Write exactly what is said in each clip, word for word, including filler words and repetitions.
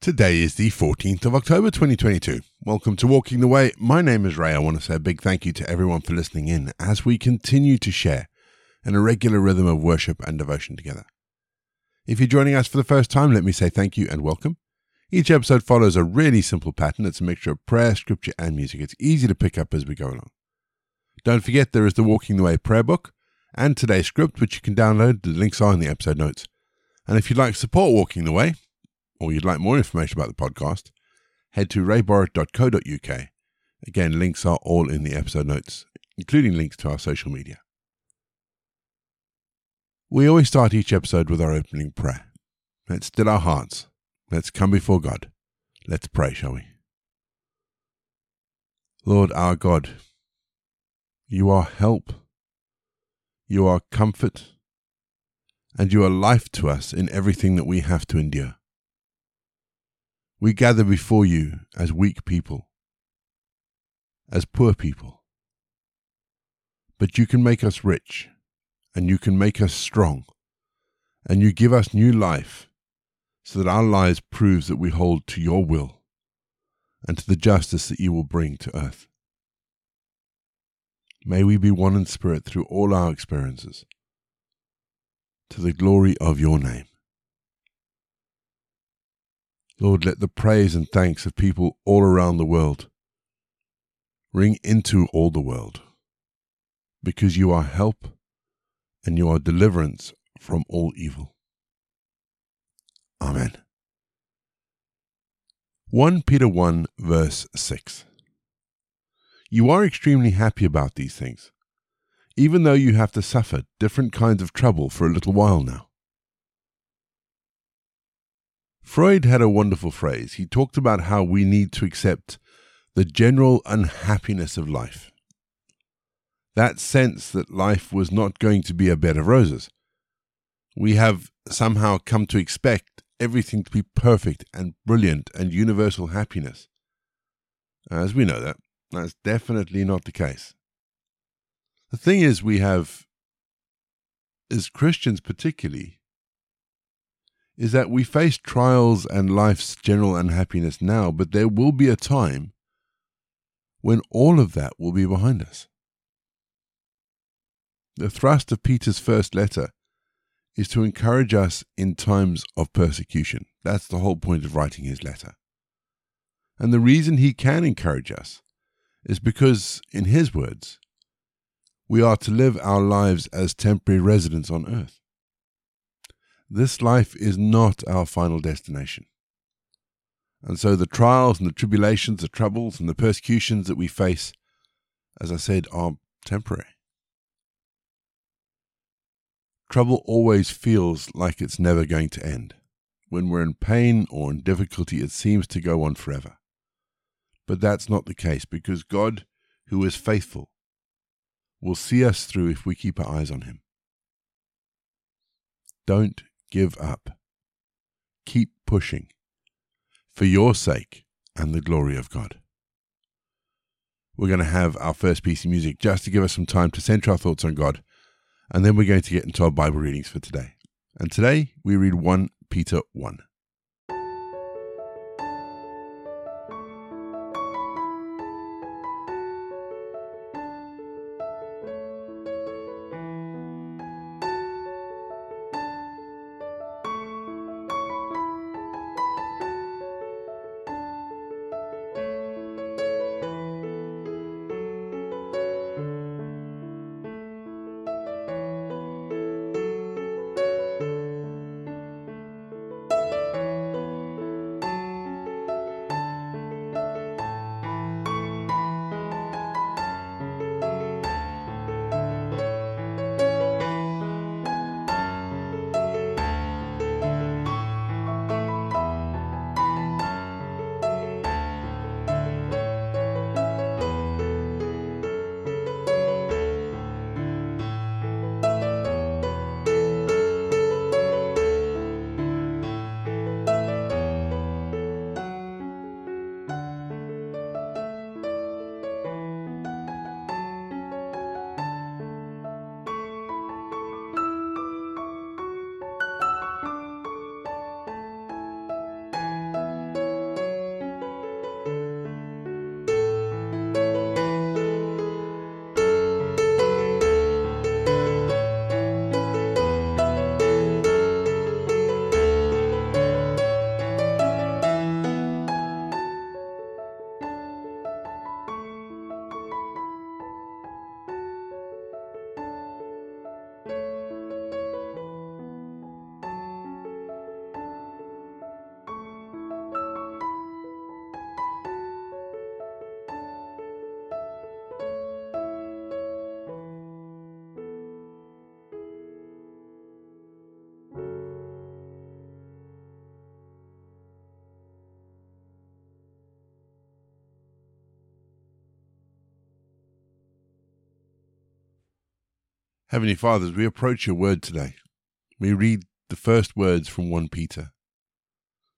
Today is the fourteenth of October twenty twenty-two. Welcome to Walking the Way. My name is Ray. I want to say a big thank you to everyone for listening in as we continue to share an irregular rhythm of worship and devotion together. If you're joining us for the first time, let me say thank you and welcome. Each episode follows a really simple pattern. It's a mixture of prayer, scripture, and music. It's easy to pick up as we go along. Don't forget there is the Walking the Way prayer book and today's script, which you can download. The links are in the episode notes. And if you'd like to support Walking the Way, or you'd like more information about the podcast, head to ray borrett dot co dot u k. Again, links are all in the episode notes, including links to our social media. We always start each episode with our opening prayer. Let's still our hearts. Let's come before God. Let's pray, shall we? Lord our God, you are help, you are comfort, and you are life to us in everything that we have to endure. We gather before you as weak people, as poor people. But you can make us rich, and you can make us strong, and you give us new life, so that our lives proves that we hold to your will and to the justice that you will bring to earth. May we be one in spirit through all our experiences, to the glory of your name. Lord, let the praise and thanks of people all around the world ring into all the world, because you are help and you are deliverance from all evil. Amen. First Peter one, verse six. You are extremely happy about these things, even though you have to suffer different kinds of trouble for a little while now. Freud had a wonderful phrase. He talked about how we need to accept the general unhappiness of life. That sense that life was not going to be a bed of roses. We have somehow come to expect everything to be perfect and brilliant and universal happiness. As we know that, that's definitely not the case. The thing is, we have, as Christians particularly, is that we face trials and life's general unhappiness now, but there will be a time when all of that will be behind us. The thrust of Peter's first letter is to encourage us in times of persecution. That's the whole point of writing his letter. And the reason he can encourage us is because, in his words, we are to live our lives as temporary residents on earth. This life is not our final destination. And so the trials and the tribulations, the troubles and the persecutions that we face, as I said, are temporary. Trouble always feels like it's never going to end. When we're in pain or in difficulty, it seems to go on forever. But that's not the case, because God, who is faithful, will see us through if we keep our eyes on him. Don't give up. Keep pushing for your sake and the glory of God. We're going to have our first piece of music just to give us some time to center our thoughts on God, and then we're going to get into our Bible readings for today. And today we read First Peter one. Heavenly Father, as we approach your word today, we read the first words from First Peter.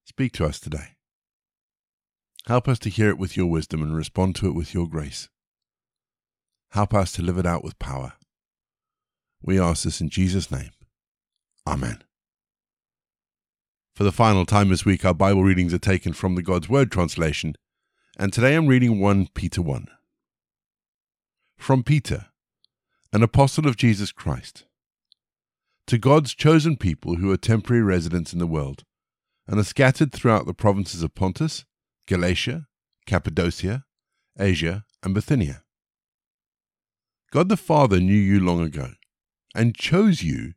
Speak to us today. Help us to hear it with your wisdom and respond to it with your grace. Help us to live it out with power. We ask this in Jesus' name. Amen. For the final time this week, our Bible readings are taken from the God's Word translation, and today I'm reading First Peter one. From Peter, an apostle of Jesus Christ, to God's chosen people who are temporary residents in the world and are scattered throughout the provinces of Pontus, Galatia, Cappadocia, Asia, and Bithynia. God the Father knew you long ago and chose you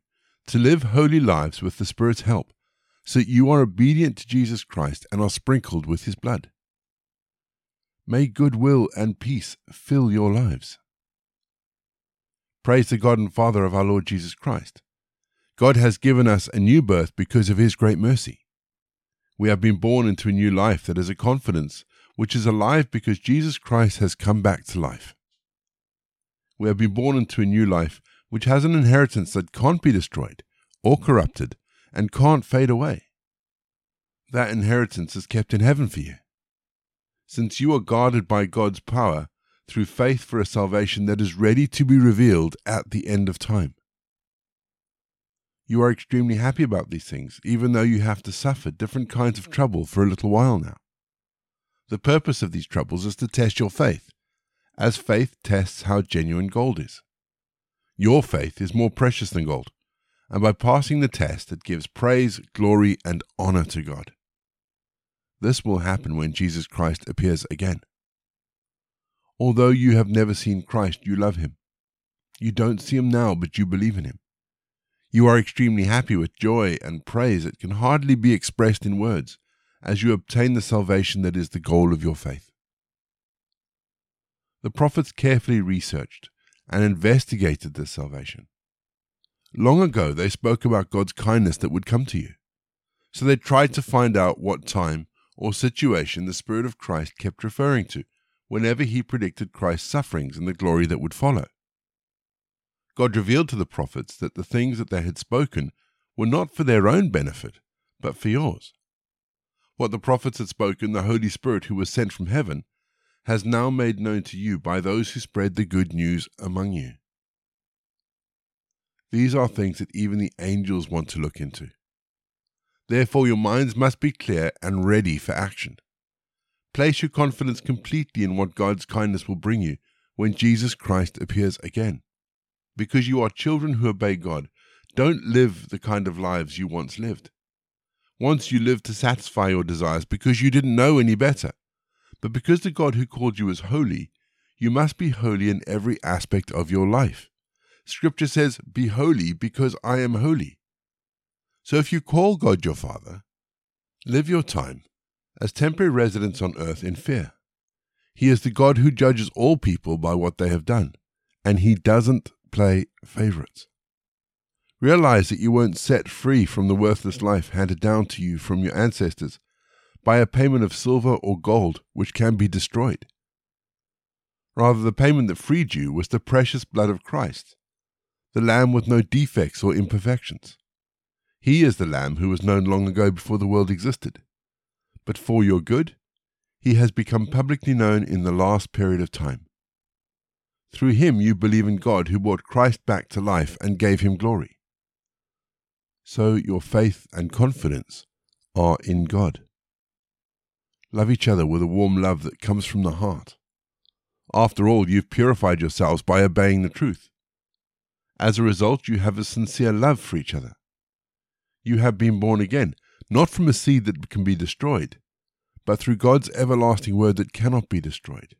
to live holy lives with the Spirit's help so that you are obedient to Jesus Christ and are sprinkled with his blood. May goodwill and peace fill your lives. Praise the God and Father of our Lord Jesus Christ. God has given us a new birth because of his great mercy. We have been born into a new life that is a confidence which is alive because Jesus Christ has come back to life. We have been born into a new life which has an inheritance that can't be destroyed or corrupted and can't fade away. That inheritance is kept in heaven for you, since you are guarded by God's power through faith for a salvation that is ready to be revealed at the end of time. You are extremely happy about these things, even though you have to suffer different kinds of trouble for a little while now. The purpose of these troubles is to test your faith, as faith tests how genuine gold is. Your faith is more precious than gold, and by passing the test, it gives praise, glory, and honor to God. This will happen when Jesus Christ appears again. Although you have never seen Christ, you love him. You don't see him now, but you believe in him. You are extremely happy with joy and praise that can hardly be expressed in words, as you obtain the salvation that is the goal of your faith. The prophets carefully researched and investigated this salvation. Long ago, they spoke about God's kindness that would come to you. So they tried to find out what time or situation the Spirit of Christ kept referring to whenever he predicted Christ's sufferings and the glory that would follow. God revealed to the prophets that the things that they had spoken were not for their own benefit, but for yours. What the prophets had spoken, the Holy Spirit who was sent from heaven, has now made known to you by those who spread the good news among you. These are things that even the angels want to look into. Therefore, your minds must be clear and ready for action. Place your confidence completely in what God's kindness will bring you when Jesus Christ appears again. Because you are children who obey God, don't live the kind of lives you once lived. Once you lived to satisfy your desires because you didn't know any better. But because the God who called you is holy, you must be holy in every aspect of your life. Scripture says, "Be holy because I am holy." So if you call God your Father, live your time as temporary residents on earth in fear. He is the God who judges all people by what they have done, and he doesn't play favorites. Realize that you weren't set free from the worthless life handed down to you from your ancestors by a payment of silver or gold which can be destroyed. Rather, the payment that freed you was the precious blood of Christ, the Lamb with no defects or imperfections. He is the Lamb who was known long ago before the world existed. But for your good, he has become publicly known in the last period of time. Through him you believe in God who brought Christ back to life and gave him glory. So your faith and confidence are in God. Love each other with a warm love that comes from the heart. After all, you've purified yourselves by obeying the truth. As a result, you have a sincere love for each other. You have been born again, not from a seed that can be destroyed, but through God's everlasting word that cannot be destroyed.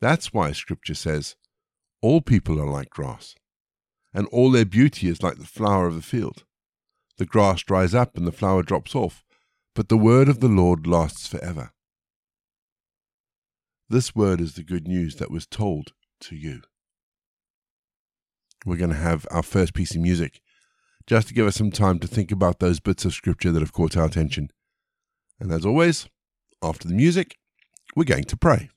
That's why Scripture says, "All people are like grass, and all their beauty is like the flower of the field. The grass dries up and the flower drops off, but the word of the Lord lasts forever." This word is the good news that was told to you. We're going to have our first piece of music, just to give us some time to think about those bits of Scripture that have caught our attention. And as always, after the music, we're going to pray.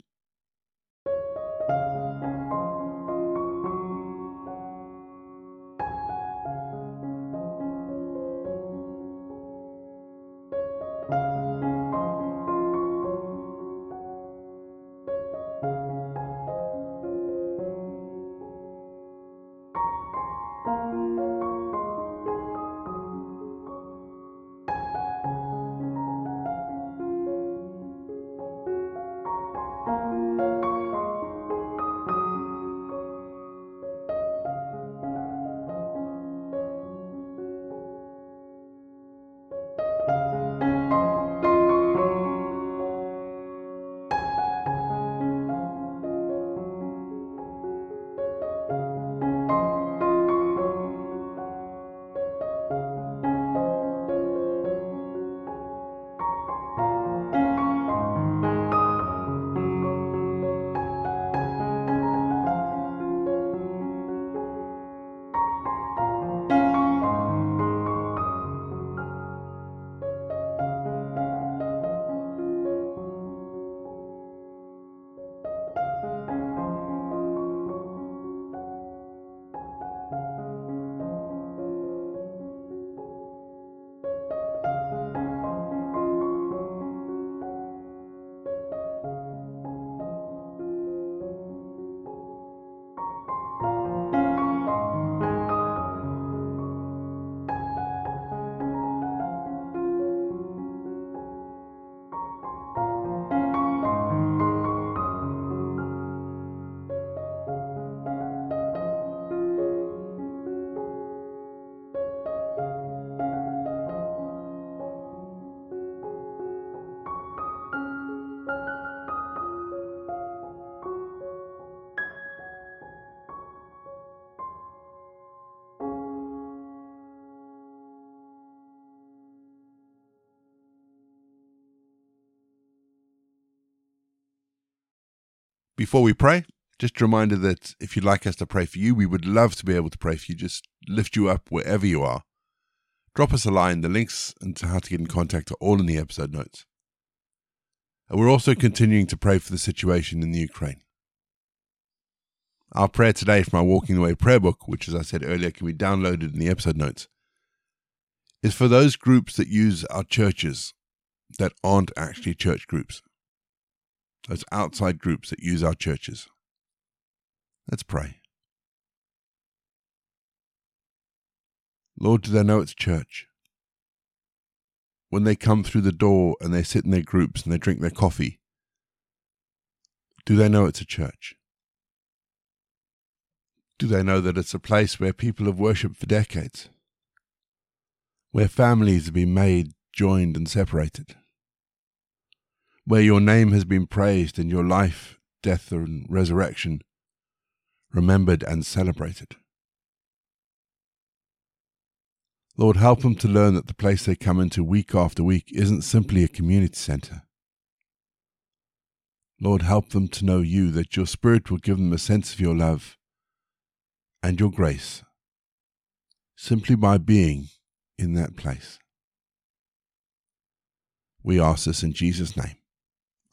Before we pray, just a reminder that if you'd like us to pray for you, we would love to be able to pray for you, just lift you up wherever you are. Drop us a line. The links and to how to get in contact are all in the episode notes. And we're also continuing to pray for the situation in the Ukraine. Our prayer today from our Walking the Way prayer book, which, as I said earlier, can be downloaded in the episode notes, is for those groups that use our churches that aren't actually church groups. Those outside groups that use our churches. Let's pray. Lord, do they know it's church? When they come through the door and they sit in their groups and they drink their coffee, do they know it's a church? Do they know that it's a place where people have worshipped for decades? Where families have been made, joined and separated? Where your name has been praised and your life, death and resurrection remembered and celebrated? Lord, help them to learn that the place they come into week after week isn't simply a community centre. Lord, help them to know you, that your Spirit will give them a sense of your love and your grace simply by being in that place. We ask this in Jesus' name.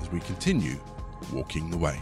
as we continue Walking the Way.